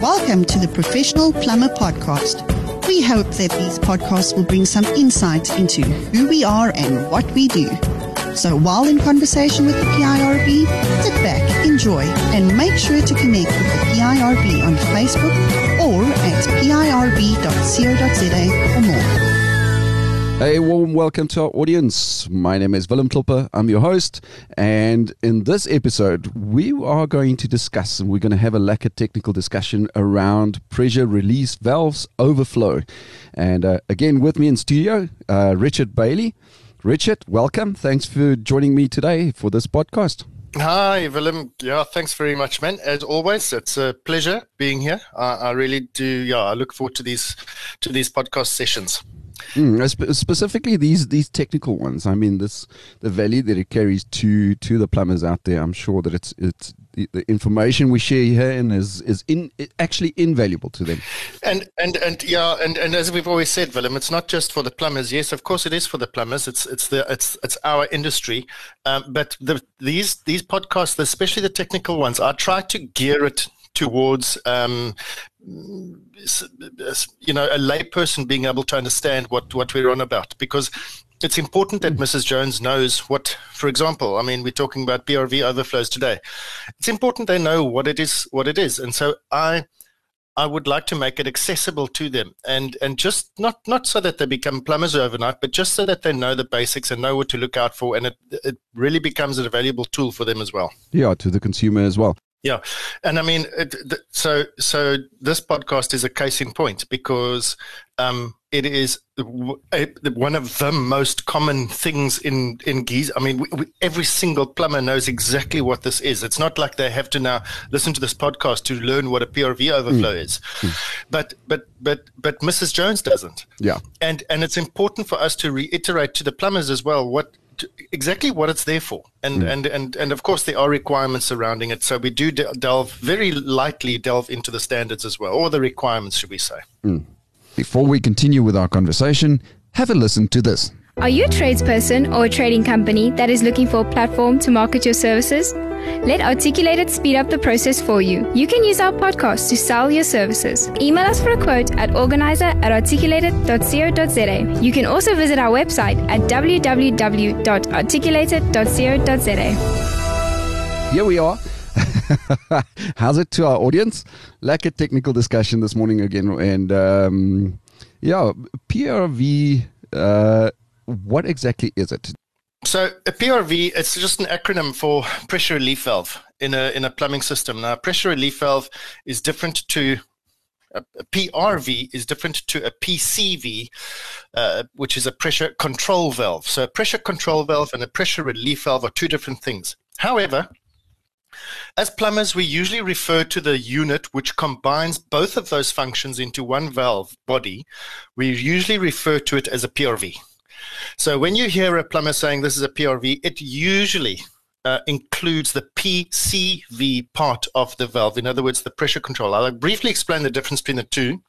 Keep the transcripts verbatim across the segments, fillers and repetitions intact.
Welcome to the Professional Plumber Podcast. We hope that these podcasts will bring some insight into who we are and what we do. So while in conversation with the P I R B, sit back, enjoy, and make sure to connect with the P I R B on Facebook or at p i r b dot co dot z a for more. Hey, warm welcome to our audience. My name is Willem Tilpa. I'm your host. And in this episode, we are going to discuss, and we're going to have a lack of technical discussion around pressure release valves overflow. And uh, again, with me in studio, uh, Richard Bailey. Richard, welcome. Thanks for joining me today for this podcast. Hi, Willem. Yeah, thanks very much, man. As always, it's a pleasure being here. Uh, I really do. Yeah, I look forward to these to these podcast sessions. Mm, sp- specifically these these technical ones. I mean, this the value that it carries to to the plumbers out there. I'm sure that it's it's the, the information we share here and is is in actually invaluable to them. And and and yeah, and, and as we've always said, Willem, it's not just for the plumbers. Yes, of course it is for the plumbers. It's it's the it's it's our industry. Um, but the, these these podcasts, especially the technical ones, I try to gear it towards um, you know, a layperson being able to understand what, what we're on about, because it's important that Missus Jones knows what, for example, I mean, we're talking about P R V overflows today. It's important they know what it is, what it is, and so I I would like to make it accessible to them, and and just not not so that they become plumbers overnight, but just so that they know the basics and know what to look out for, and it it really becomes a valuable tool for them as well. Yeah, to the consumer as well. Yeah, and I mean, it, th- so so this podcast is a case in point, because um, it is w- a, one of the most common things in, in geese. I mean, we, we, every single plumber knows exactly what this is. It's not like they have to now listen to this podcast to learn what a P R V overflow mm. is, mm. but but but but Missus Jones doesn't. Yeah, and and it's important for us to reiterate to the plumbers as well what. Exactly what it's there for, and, mm. and and and of course there are requirements surrounding it. So we do de- delve very lightly delve into the standards as well, or the requirements, should we say? Mm. Before we continue with our conversation, have a listen to this. Are you a tradesperson or a trading company that is looking for a platform to market your services? Let Articulate It speed up the process for you. You can use our podcast to sell your services. Email us for a quote at organizer at articulated dot co dot z a. You can also visit our website at w w w dot articulated dot co dot z a. Here we are. How's it to our audience? Lack of technical discussion this morning again. And um, yeah, P R V, uh, what exactly is it? So a P R V, it's just an acronym for pressure relief valve in a in a plumbing system. Now, a pressure relief valve is different to a, a P R V is different to a P C V, uh, which is a pressure control valve. So a pressure control valve and a pressure relief valve are two different things. However, as plumbers, we usually refer to the unit which combines both of those functions into one valve body. We usually refer to it as a P R V. So when you hear a plumber saying this is a P R V, it usually uh, includes the P C V part of the valve. In other words, the pressure control. I'll briefly explain the difference between the two.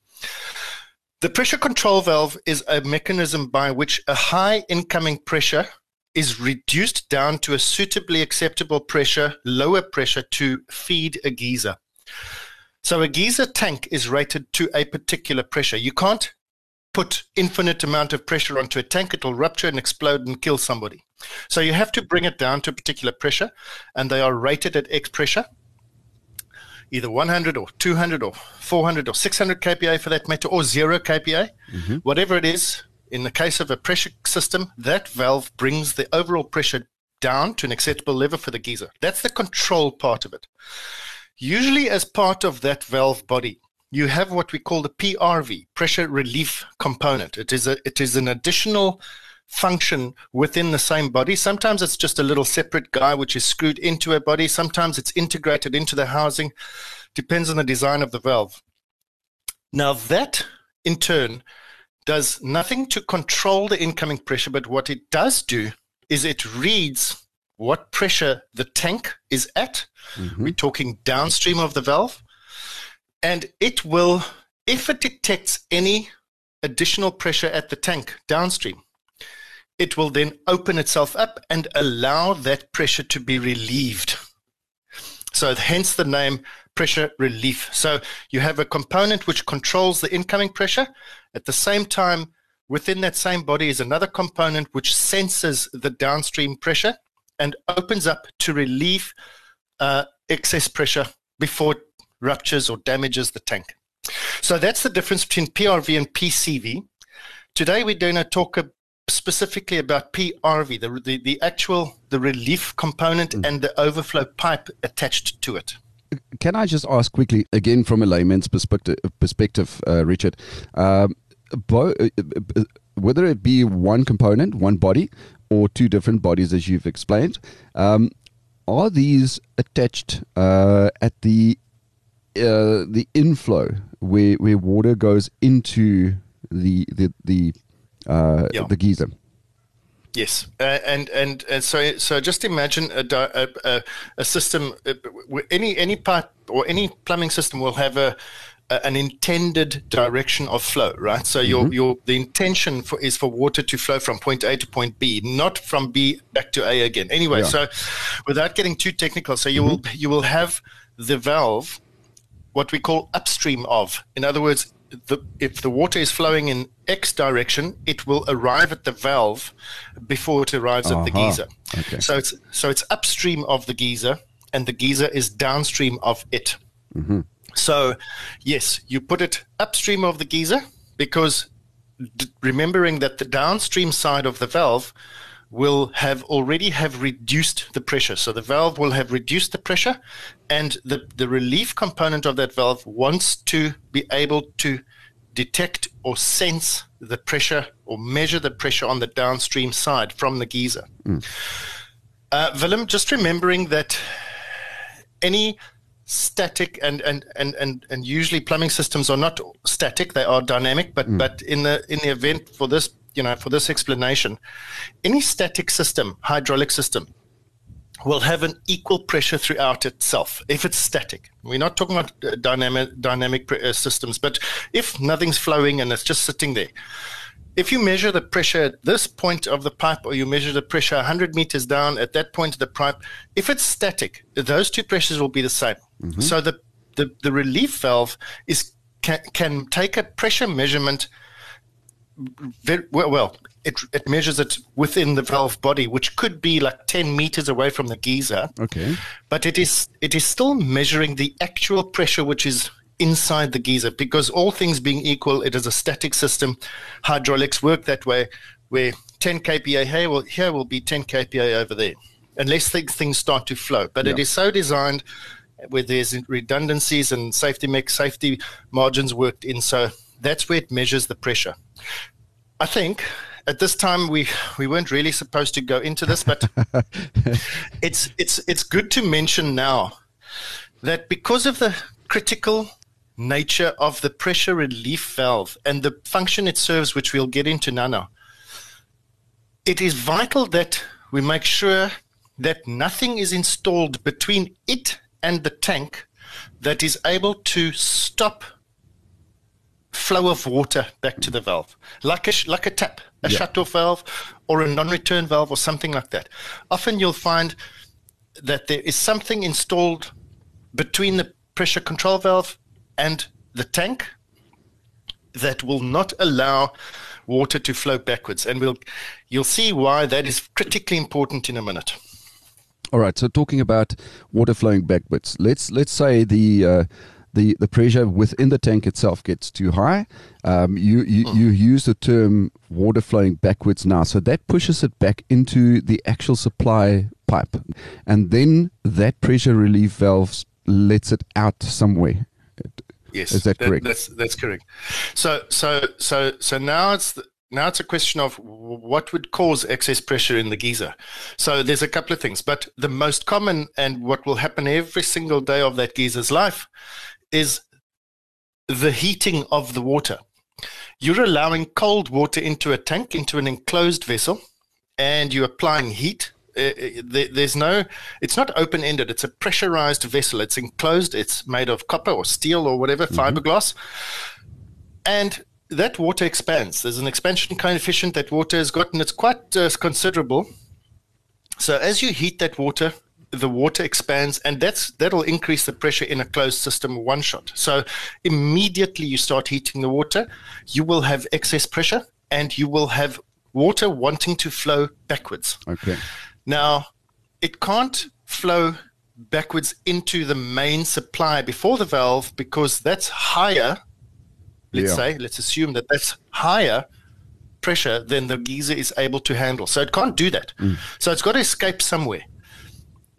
The pressure control valve is a mechanism by which a high incoming pressure is reduced down to a suitably acceptable pressure, lower pressure, to feed a geyser. So a geyser tank is rated to a particular pressure. You can't put infinite amount of pressure onto a tank, it'll rupture and explode and kill somebody. So you have to bring it down to a particular pressure, and they are rated at X pressure, either one hundred or two hundred or four hundred or six hundred kPa for that matter, or zero kPa. Mm-hmm. Whatever it is, in the case of a pressure system, that valve brings the overall pressure down to an acceptable level for the geyser. That's the control part of it. Usually as part of that valve body, you have what we call the P R V, pressure relief component. It is a, it is an additional function within the same body. Sometimes it's just a little separate guy which is screwed into a body. Sometimes it's integrated into the housing. Depends on the design of the valve. Now that, in turn, does nothing to control the incoming pressure, but what it does do is it reads what pressure the tank is at. Mm-hmm. We're talking downstream of the valve. And it will, if it detects any additional pressure at the tank downstream, it will then open itself up and allow that pressure to be relieved. So hence the name pressure relief. So you have a component which controls the incoming pressure. At the same time, within that same body is another component which senses the downstream pressure and opens up to relieve uh, excess pressure before it ruptures or damages the tank. So that's the difference between P R V and P C V. Today we're going to talk about specifically about P R V, the, the, the actual, the relief component mm. and the overflow pipe attached to it. Can I just ask quickly, again, from a layman's perspective, perspective uh, Richard, um, bo- whether it be one component, one body, or two different bodies, as you've explained, um, are these attached uh, at the uh, the inflow where where water goes into the the the Uh, yeah. the geyser? Yes, uh, and, and and so so just imagine a a, a system. Any any pipe or any plumbing system will have a, a an intended direction of flow, right? So your mm-hmm. your the intention for is for water to flow from point A to point B, not from B back to A again. Anyway, yeah. So without getting too technical, so you mm-hmm. will you will have the valve, what we call upstream of. In other words, The, if the water is flowing in X direction, it will arrive at the valve before it arrives uh-huh. at the geyser. Okay. So it's so it's upstream of the geyser, and the geyser is downstream of it. Mm-hmm. So, yes, you put it upstream of the geyser because d- remembering that the downstream side of the valve will have already have reduced the pressure. So the valve will have reduced the pressure, and the, the relief component of that valve wants to be able to detect or sense the pressure or measure the pressure on the downstream side from the geyser. Mm. Uh, Willem, just remembering that any static and, and, and, and, and usually plumbing systems are not static, they are dynamic, but, mm. but in the in the event for this you know, for this explanation, any static system, hydraulic system, will have an equal pressure throughout itself if it's static. We're not talking about uh, dynamic dynamic pre- uh, systems, but if nothing's flowing and it's just sitting there, if you measure the pressure at this point of the pipe or you measure the pressure one hundred meters down at that point of the pipe, if it's static, those two pressures will be the same. Mm-hmm. So the, the, the relief valve is can, can take a pressure measurement. Very, well, it, it measures it within the valve body, which could be like ten meters away from the geyser. Okay. But it is it is still measuring the actual pressure which is inside the geyser, because all things being equal, it is a static system. Hydraulics work that way, where ten kPa here will, here will be ten kPa over there, unless things, things start to flow. But yeah. It is so designed where there's redundancies and safety mix, safety margins worked in, so that's where it measures the pressure. I think at this time we, we weren't really supposed to go into this, but it's it's it's good to mention now that because of the critical nature of the pressure relief valve and the function it serves, which we'll get into now, now it is vital that we make sure that nothing is installed between it and the tank that is able to stop flow of water back to the valve, like a, like a tap, a yeah. shut-off valve or a non-return valve or something like that. Often you'll find that there is something installed between the pressure control valve and the tank that will not allow water to flow backwards. And we'll you'll see why that is critically important in a minute. All right, so talking about water flowing backwards, let's, let's say the... Uh, The, the pressure within the tank itself gets too high. Um, you you, mm. you use the term water flowing backwards now. So that pushes it back into the actual supply pipe. And then that pressure relief valve lets it out somewhere. Yes. Is that, that correct? That's that's correct. So so so so now it's the, now it's a question of what would cause excess pressure in the geyser. So there's a couple of things, but the most common and what will happen every single day of that geyser's life is the heating of the water. You're allowing cold water into a tank, into an enclosed vessel, and you're applying heat. Uh, there, there's no, it's not open-ended. It's a pressurized vessel. It's enclosed. It's made of copper or steel or whatever, mm-hmm. fiberglass. And that water expands. There's an expansion coefficient that water has gotten. It's quite uh, considerable. So as you heat that water, the water expands, and that's that'll increase the pressure in a closed system one shot. So immediately you start heating the water, you will have excess pressure, and you will have water wanting to flow backwards. Okay. Now, it can't flow backwards into the main supply before the valve because that's higher, let's yeah. say, let's assume that that's higher pressure than the geyser is able to handle. So it can't do that. Mm. So it's got to escape somewhere.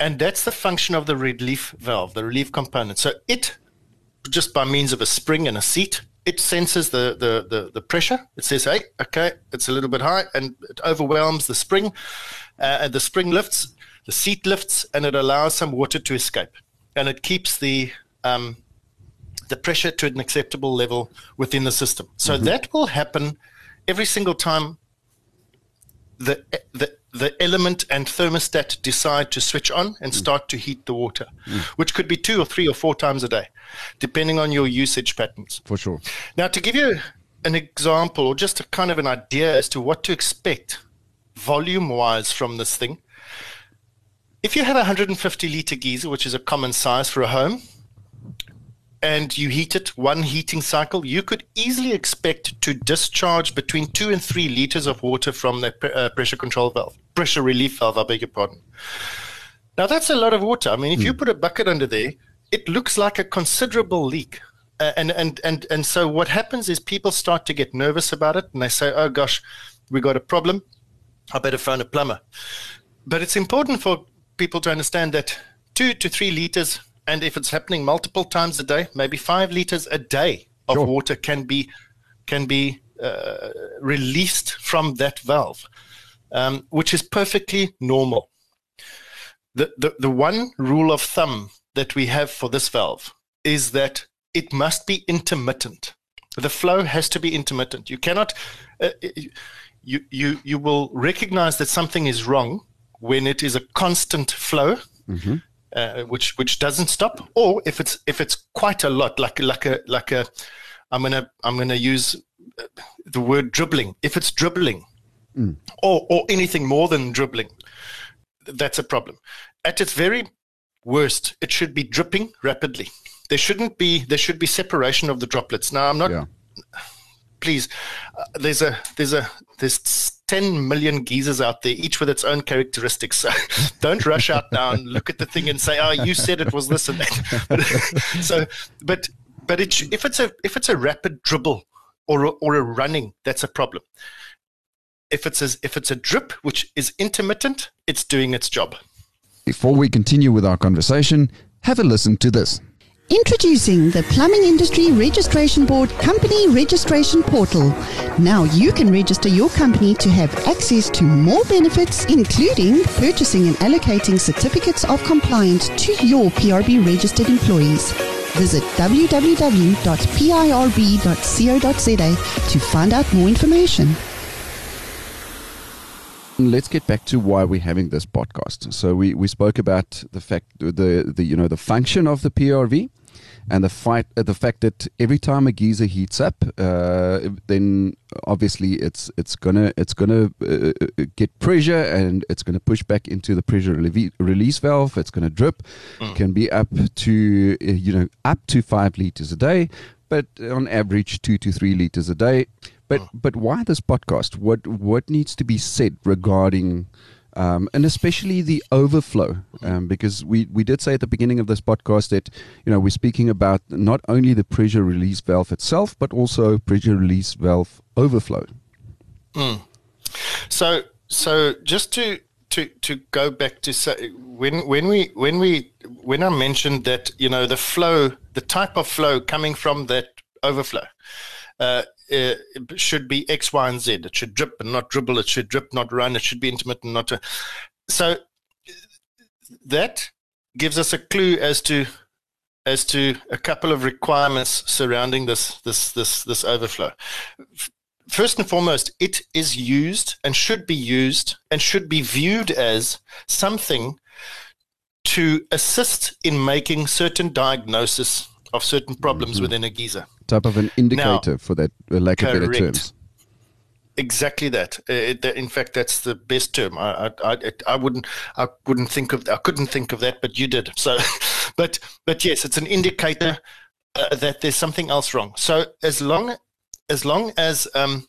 And that's the function of the relief valve, the relief component. So it, just by means of a spring and a seat, it senses the, the, the, the pressure. It says, hey, okay, it's a little bit high, and it overwhelms the spring. Uh, and the spring lifts, the seat lifts, and it allows some water to escape. And it keeps the um, the pressure to an acceptable level within the system. So mm-hmm. that will happen every single time the the the element and thermostat decide to switch on and start to heat the water, mm. which could be two or three or four times a day, depending on your usage patterns. For sure. Now, to give you an example or just a kind of an idea as to what to expect volume-wise from this thing, if you have a one hundred fifty liter geyser, which is a common size for a home, and you heat it one heating cycle, you could easily expect to discharge between two and three liters of water from the uh, pressure control valve, pressure relief valve, I beg your pardon. Now, that's a lot of water. I mean, if mm. you put a bucket under there, it looks like a considerable leak. Uh, and, and, and, and so what happens is people start to get nervous about it, and they say, oh, gosh, we got a problem. I better phone a plumber. But it's important for people to understand that two to three liters, and if it's happening multiple times a day, maybe five liters a day of sure. water can be can be uh, released from that valve, um, which is perfectly normal. The, the the one rule of thumb that we have for this valve is that it must be intermittent. The flow has to be intermittent. You cannot uh, you you you will recognize that something is wrong when it is a constant flow. Mm-hmm. Uh, which which doesn't stop, or if it's if it's quite a lot, like like a like a, I'm gonna I'm gonna use the word dribbling. If it's dribbling, mm. or or anything more than dribbling, that's a problem. At its very worst, it should be dripping rapidly. There shouldn't be there should be separation of the droplets. Now I'm not. Yeah. Please, uh, there's a there's a there's. ten million geysers out there, each with its own characteristics. So don't rush out now and look at the thing and say, "Oh, you said it was this and that." so, but but it, if it's a if it's a rapid dribble or a, or a running, that's a problem. If it's a, if it's a drip which is intermittent, it's doing its job. Before we continue with our conversation, have a listen to this. Introducing the Plumbing Industry Registration Board Company Registration Portal. Now you can register your company to have access to more benefits, including purchasing and allocating certificates of compliance to your P R B registered employees. Visit w w w dot p i r b dot co dot z a to find out more information. Let's get back to why we're having this podcast. So we, we spoke about the fact the the you know the function of the P R V. And the fight, uh, the fact that every time a geyser heats up, uh, then obviously it's it's gonna it's gonna uh, get pressure, and it's gonna push back into the pressure rele- release valve. It's gonna drip, mm. can be up to uh, you know up to five liters a day, but on average two to three liters a day. But mm. but why this podcast? What what needs to be said regarding? Um, and especially the overflow, um, because we, we did say at the beginning of this podcast that, you know, we're speaking about not only the pressure release valve itself, but also pressure release valve overflow. Mm. So, so just to, to, to go back to say, when, when we, when we, when I mentioned that, you know, the flow, the type of flow coming from that overflow, uh, Uh, it should be X, Y, and Z. It should drip and not dribble. It should drip, not run. It should be intermittent, not. A... So that gives us a clue as to as to a couple of requirements surrounding this this this this overflow. First and foremost, it is used and should be used and should be viewed as something to assist in making certain diagnosis of certain problems mm-hmm. within a geyser. Type of an indicator now, for that, uh, lack correct. Of better terms. Exactly that. Uh, that. In fact, that's the best term. I, I, I, I wouldn't, I wouldn't think of, I couldn't think of that, but you did. So, but, but yes, it's an indicator uh, that there's something else wrong. So, as long, as long as um,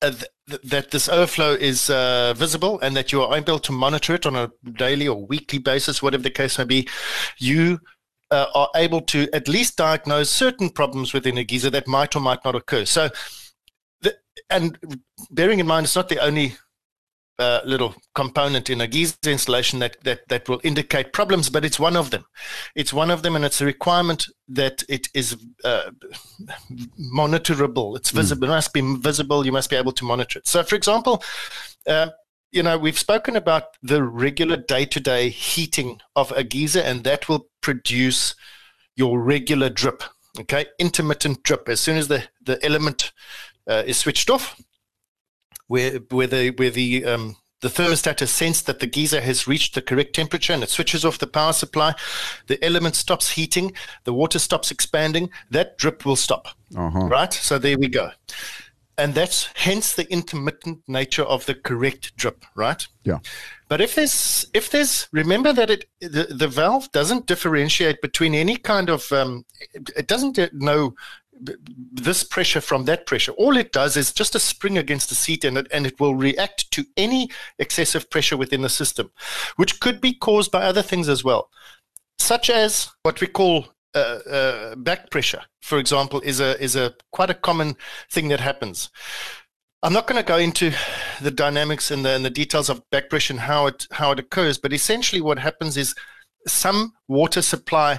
uh, th- that this overflow is uh, visible and that you are able to monitor it on a daily or weekly basis, whatever the case may be, you uh, are able to at least diagnose certain problems within a geyser that might or might not occur. So. And bearing in mind, it's not the only uh, little component in a geyser installation that, that that will indicate problems, but it's one of them. It's one of them, and it's a requirement that it is uh, monitorable. It's visible. Mm. It must be visible. You must be able to monitor it. So, for example, uh, you know, we've spoken about the regular day-to-day heating of a geyser, and that will produce your regular drip, okay, intermittent drip. As soon as the, the element... Uh, is switched off, where where the where the um, the thermostat has sensed that the geyser has reached the correct temperature and it switches off the power supply. The element stops heating, the water stops expanding. That drip will stop. Uh-huh. Right. So there we go, and that's hence the intermittent nature of the correct drip. Right. Yeah. But if there's if there's remember that it the, the valve doesn't differentiate between any kind of um, it, it doesn't know. This pressure from that pressure. All it does is just a spring against the seat, and it and it will react to any excessive pressure within the system, which could be caused by other things as well, such as what we call uh, uh, back pressure. For example, is a is a quite a common thing that happens. I'm not going to go into the dynamics and the, and the details of back pressure and how it how it occurs, but essentially what happens is some water supply,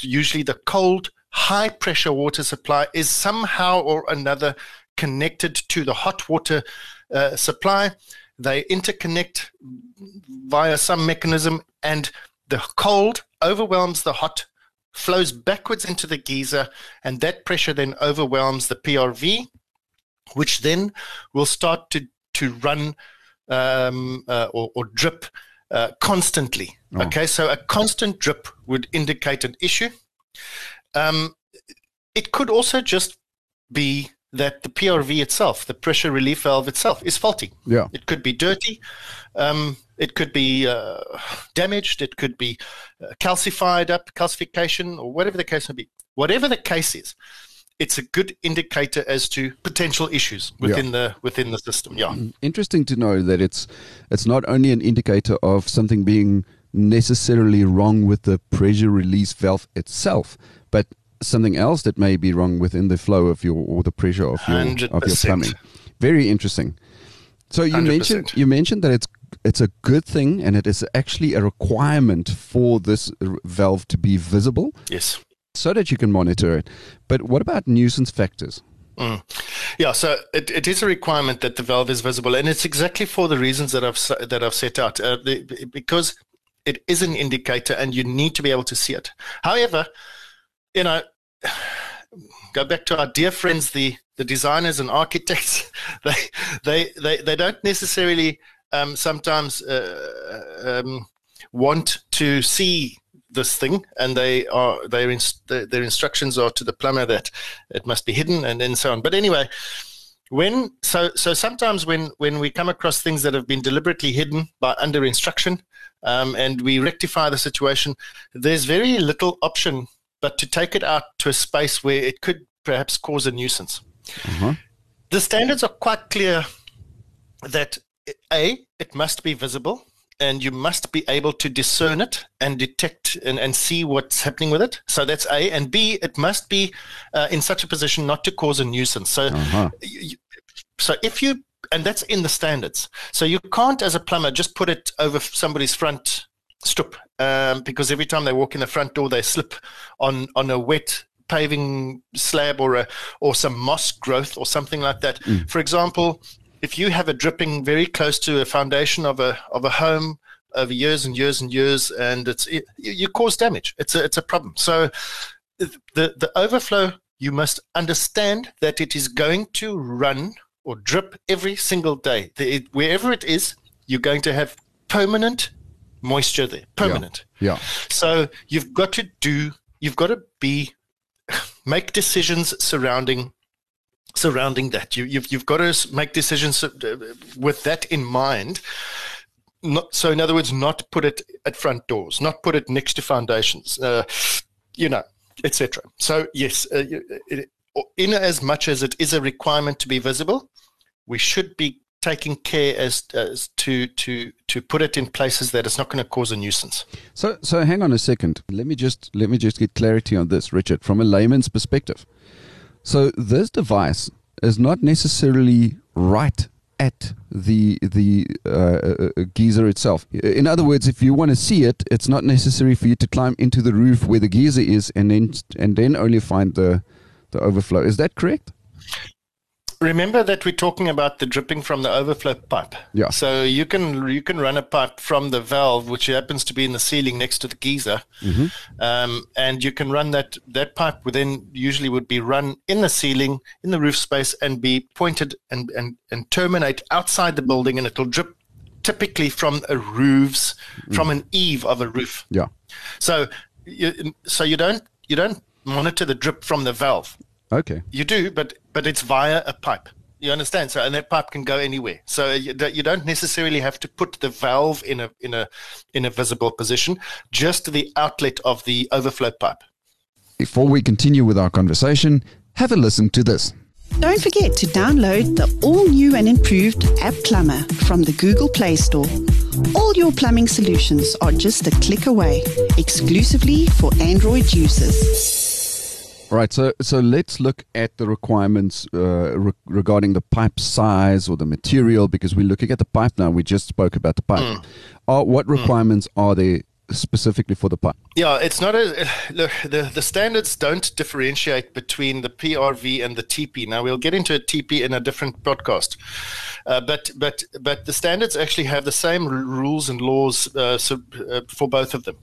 usually the cold. High pressure water supply is somehow or another connected to the hot water uh, supply. They interconnect via some mechanism, and the cold overwhelms the hot, flows backwards into the geyser, and that pressure then overwhelms the P R V, which then will start to to run um, uh, or, or drip uh, constantly. Oh. Okay, so a constant drip would indicate an issue. Um, it could also just be that the P R V itself, the pressure relief valve itself, is faulty. Yeah. It could be dirty. Um, it could be uh, damaged. It could be uh, calcified up, calcification, or whatever the case may be. Whatever the case is, it's a good indicator as to potential issues within yeah. the within the system. Yeah. Interesting to know that it's it's not only an indicator of something being necessarily wrong with the pressure release valve itself, but something else that may be wrong within the flow of your or the pressure of your one hundred percent of your plumbing. Very interesting. So you one hundred percent. mentioned you mentioned that it's it's a good thing, and it is actually a requirement for this valve to be visible. Yes. So that you can monitor it. But what about nuisance factors? Mm. Yeah, so it, it is a requirement that the valve is visible, and it's exactly for the reasons that I've that I've set out uh, the, because it is an indicator, and you need to be able to see it. However, you know, go back to our dear friends, the, the designers and architects. They they they, they don't necessarily um, sometimes uh, um, want to see this thing, and they are their inst- their instructions are to the plumber that it must be hidden, and then so on. But anyway, when so so sometimes when when we come across things that have been deliberately hidden by under instruction, um, and we rectify the situation, there's very little option but to take it out to a space where it could perhaps cause a nuisance. Mm-hmm. The standards are quite clear that, A, it must be visible, and you must be able to discern it and detect and, and see what's happening with it. So that's A. And B, it must be uh, in such a position not to cause a nuisance. So, uh-huh. you, so if you, and that's in the standards. So you can't, as a plumber, just put it over somebody's front strip, um, because every time they walk in the front door, they slip on, on a wet paving slab or a or some moss growth or something like that. Mm. For example, if you have a dripping very close to a foundation of a of a home over years and years and years, and it's it, you cause damage. It's a it's a problem. So the the overflow, you must understand that it is going to run or drip every single day. The, it, wherever it is, you're going to have permanent moisture there, permanent. Yeah, yeah. So you've got to do, you've got to be, make decisions surrounding surrounding that. You, you've you've got to make decisions with that in mind. Not, so in other words, not put it at front doors, not put it next to foundations, uh, you know, et cetera. So yes, uh, it, in as much as it is a requirement to be visible, we should be taking care as, as to to to put it in places that it's not going to cause a nuisance. So so hang on a second. Let me just let me just get clarity on this, Richard, from a layman's perspective. So this device is not necessarily right at the the uh, geyser itself. In other words, if you want to see it, it's not necessary for you to climb into the roof where the geyser is and then and then only find the the overflow. Is that correct? Remember that we're talking about the dripping from the overflow pipe. Yeah. So you can you can run a pipe from the valve, which happens to be in the ceiling next to the geyser, mm-hmm. um, and you can run that that pipe. Would then usually would be run in the ceiling, in the roof space, and be pointed and and, and terminate outside the building, and it'll drip typically from a roofs mm. from an eave of a roof. Yeah. So you, so you don't you don't monitor the drip from the valve. Okay. You do, but but it's via a pipe. You understand? So, and that pipe can go anywhere. So you, you don't necessarily have to put the valve in a in a in a visible position. Just the outlet of the overflow pipe. Before we continue with our conversation, have a listen to this. Don't forget to download the all new and improved App Plumber from the Google Play Store. All your plumbing solutions are just a click away, exclusively for Android users. All right, so so let's look at the requirements uh, re- regarding the pipe size or the material, because we're looking at the pipe now. We just spoke about the pipe. Mm. Uh, what requirements mm. are there specifically for the pipe? Yeah, it's not a look, the the standards don't differentiate between the P R V and the T P. Now we'll get into a T P in a different podcast, uh, but but but the standards actually have the same r- rules and laws uh, so, uh, for both of them.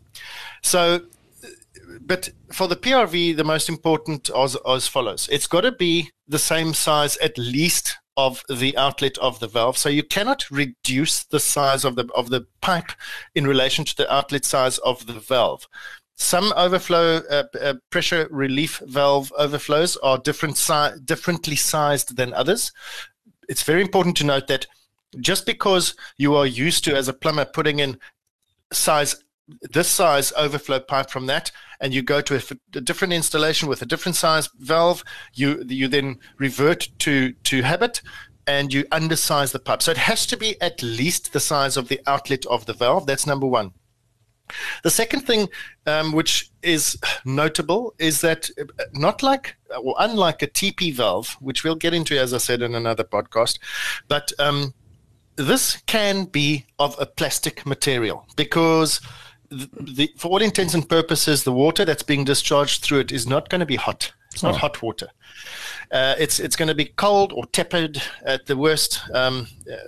So. But for the P R V, the most important are as follows. It's got to be the same size at least of the outlet of the valve. So you cannot reduce the size of the of the pipe in relation to the outlet size of the valve. Some overflow uh, uh, pressure relief valve overflows are different si- differently sized than others. It's very important to note that just because you are used to, as a plumber, putting in size this size overflow pipe from that, and you go to a, a different installation with a different size valve, you you then revert to to habit and you undersize the pipe. So it has to be at least the size of the outlet of the valve. That's number one. The second thing um, which is notable is that not like or unlike a T P valve, which we'll get into, as I said, in another podcast, but um, this can be of a plastic material, because The, the, for all intents and purposes, the water that's being discharged through it is not going to be hot. It's not oh. hot water. Uh, it's it's going to be cold or tepid at the worst, um,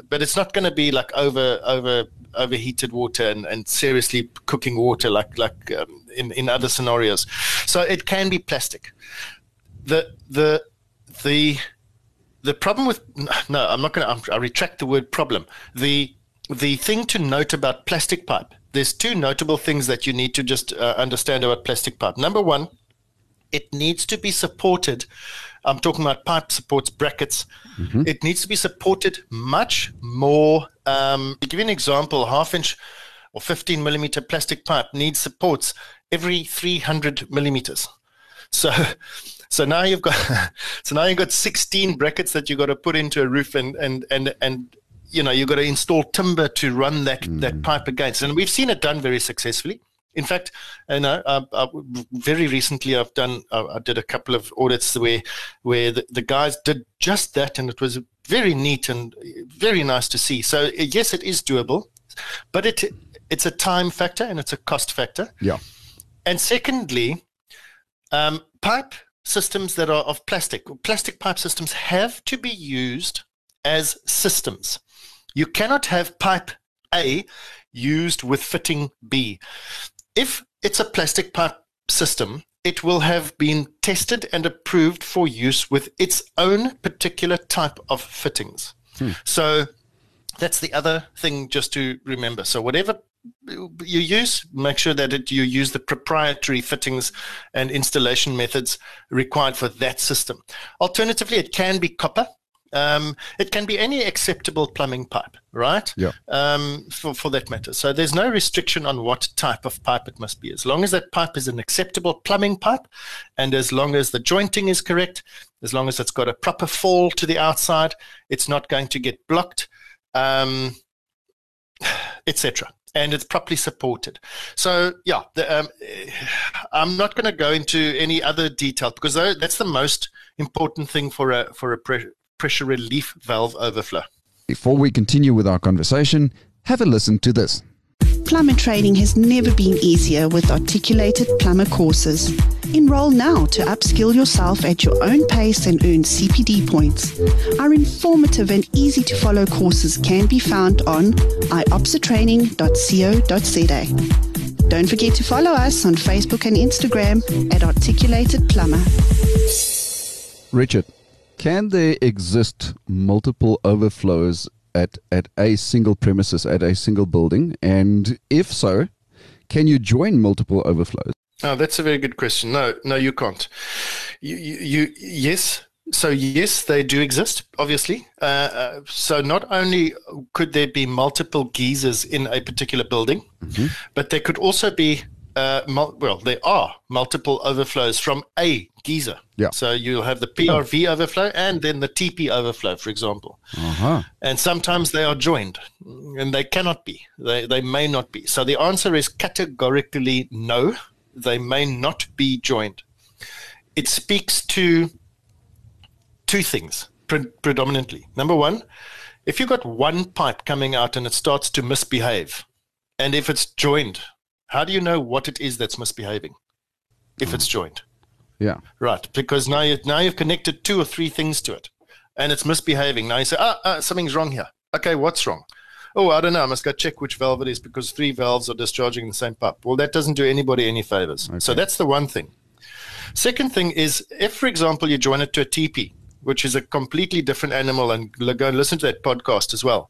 but it's not going to be like over over overheated water and, and seriously cooking water like like um, in in other scenarios. So it can be plastic. The the the the problem with no, I'm not going to. I retract the word problem. The the thing to note about plastic pipe. There's two notable things that you need to just uh, understand about plastic pipe. Number one, it needs to be supported. I'm talking about pipe supports, brackets. Mm-hmm. It needs to be supported much more. Um, to give you an example, half inch or fifteen millimeter plastic pipe needs supports every three hundred millimeters. So, so now you've got so now you've got sixteen brackets that you've got to put into a roof, and and and and. You know, you've got to install timber to run that, mm. that pipe against. And we've seen it done very successfully. In fact, you know, uh, uh, very recently I've done, uh, I did a couple of audits where where the, the guys did just that, and it was very neat and very nice to see. So, yes, it is doable, but it it's a time factor and it's a cost factor. Yeah. And secondly, um, pipe systems that are of plastic, plastic pipe systems have to be used as systems. You cannot have pipe A used with fitting B. If it's a plastic pipe system, it will have been tested and approved for use with its own particular type of fittings. Hmm. So that's the other thing just to remember. So whatever you use, make sure that it, you use the proprietary fittings and installation methods required for that system. Alternatively, it can be copper. Um, it can be any acceptable plumbing pipe, right? Yeah. Um, for, for that matter. So there's no restriction on what type of pipe it must be. As long as that pipe is an acceptable plumbing pipe, and as long as the jointing is correct, as long as it's got a proper fall to the outside, it's not going to get blocked, um, et cetera. And it's properly supported. So, yeah, the, um, I'm not going to go into any other detail because that's the most important thing for a for a pressure. pressure relief valve overflow. Before we continue with our conversation, have a listen to this. Plumber training has never been easier with Articulated plumber courses. Enroll now to upskill yourself at your own pace and earn C P D points. Our informative and easy to follow courses can be found on i opsa training dot co dot za. Don't forget to follow us on Facebook and Instagram at Articulated Plumber. Richard, can there exist multiple overflows at, at a single premises, at a single building? And if so, can you join multiple overflows? Oh, that's a very good question. No, no, you can't. You, you, you yes. So yes, they do exist, obviously. Uh, uh, so not only could there be multiple geysers in a particular building, mm-hmm. but there could also be Uh, mul- well, there are multiple overflows from a geyser. Yeah. So you'll have the P R V oh. overflow and then the T P overflow, for example. Uh-huh. And sometimes they are joined, and they cannot be. They they may not be. So the answer is categorically no. They may not be joined. It speaks to two things pre- predominantly. Number one, if you've got one pipe coming out and it starts to misbehave, and if it's joined, how do you know what it is that's misbehaving if it's joined? Yeah. Right, because now, you, now you've connected two or three things to it, and it's misbehaving. Now you say, ah, ah, something's wrong here. Okay, what's wrong? Oh, I don't know. I must go check which valve it is because three valves are discharging the same pipe. Well, that doesn't do anybody any favors. Okay. So that's the one thing. Second thing is if, for example, you join it to a T P, which is a completely different animal, and go and listen to that podcast as well,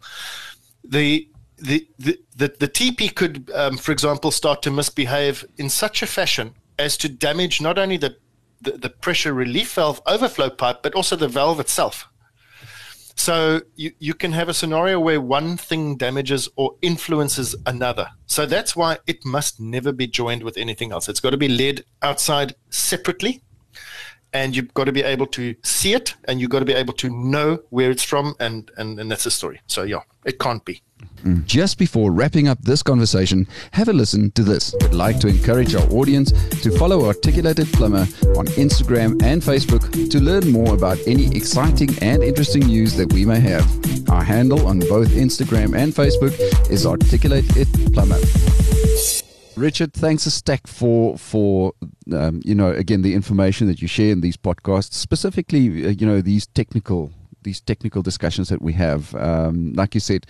the The, the, the, the T P could, um, for example, start to misbehave in such a fashion as to damage not only the, the, the pressure relief valve overflow pipe, but also the valve itself. So you, you can have a scenario where one thing damages or influences another. So that's why it must never be joined with anything else. It's got to be led outside separately, and you've got to be able to see it, and you've got to be able to know where it's from, and, and, and that's the story. So, yeah, it can't be. Just before wrapping up this conversation, have a listen to this. We'd like to encourage our audience to follow Articulated Plumber on Instagram and Facebook to learn more about any exciting and interesting news that we may have. Our handle on both Instagram and Facebook is Articulate It Plumber. Richard, thanks a stack for for um, you know again the information that you share in these podcasts, specifically uh, you know these technical these technical discussions that we have. Um, like you said.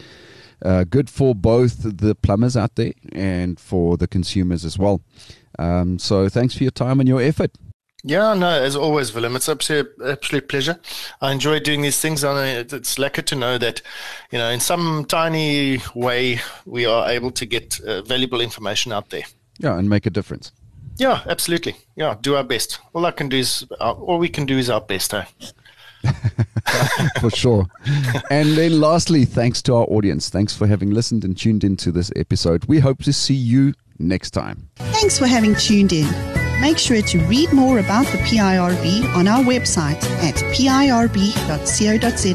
Uh, good for both the plumbers out there and for the consumers as well. Um, so thanks for your time and your effort. Yeah, no, as always, Willem, it's an absolute, absolute pleasure. I enjoy doing these things. I mean, it's lacquer to know that, you know, in some tiny way we are able to get uh, valuable information out there. Yeah, and make a difference. Yeah, absolutely. Yeah, do our best. All I can do is, uh, all we can do is our best, eh? For sure. And then lastly, thanks to our audience. Thanks for having listened and tuned into this episode. We hope to see you next time. Thanks for having tuned in. Make sure to read more about the P I R B on our website at p i r b dot co dot za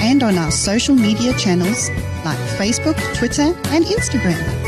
and on our social media channels like Facebook, Twitter and Instagram.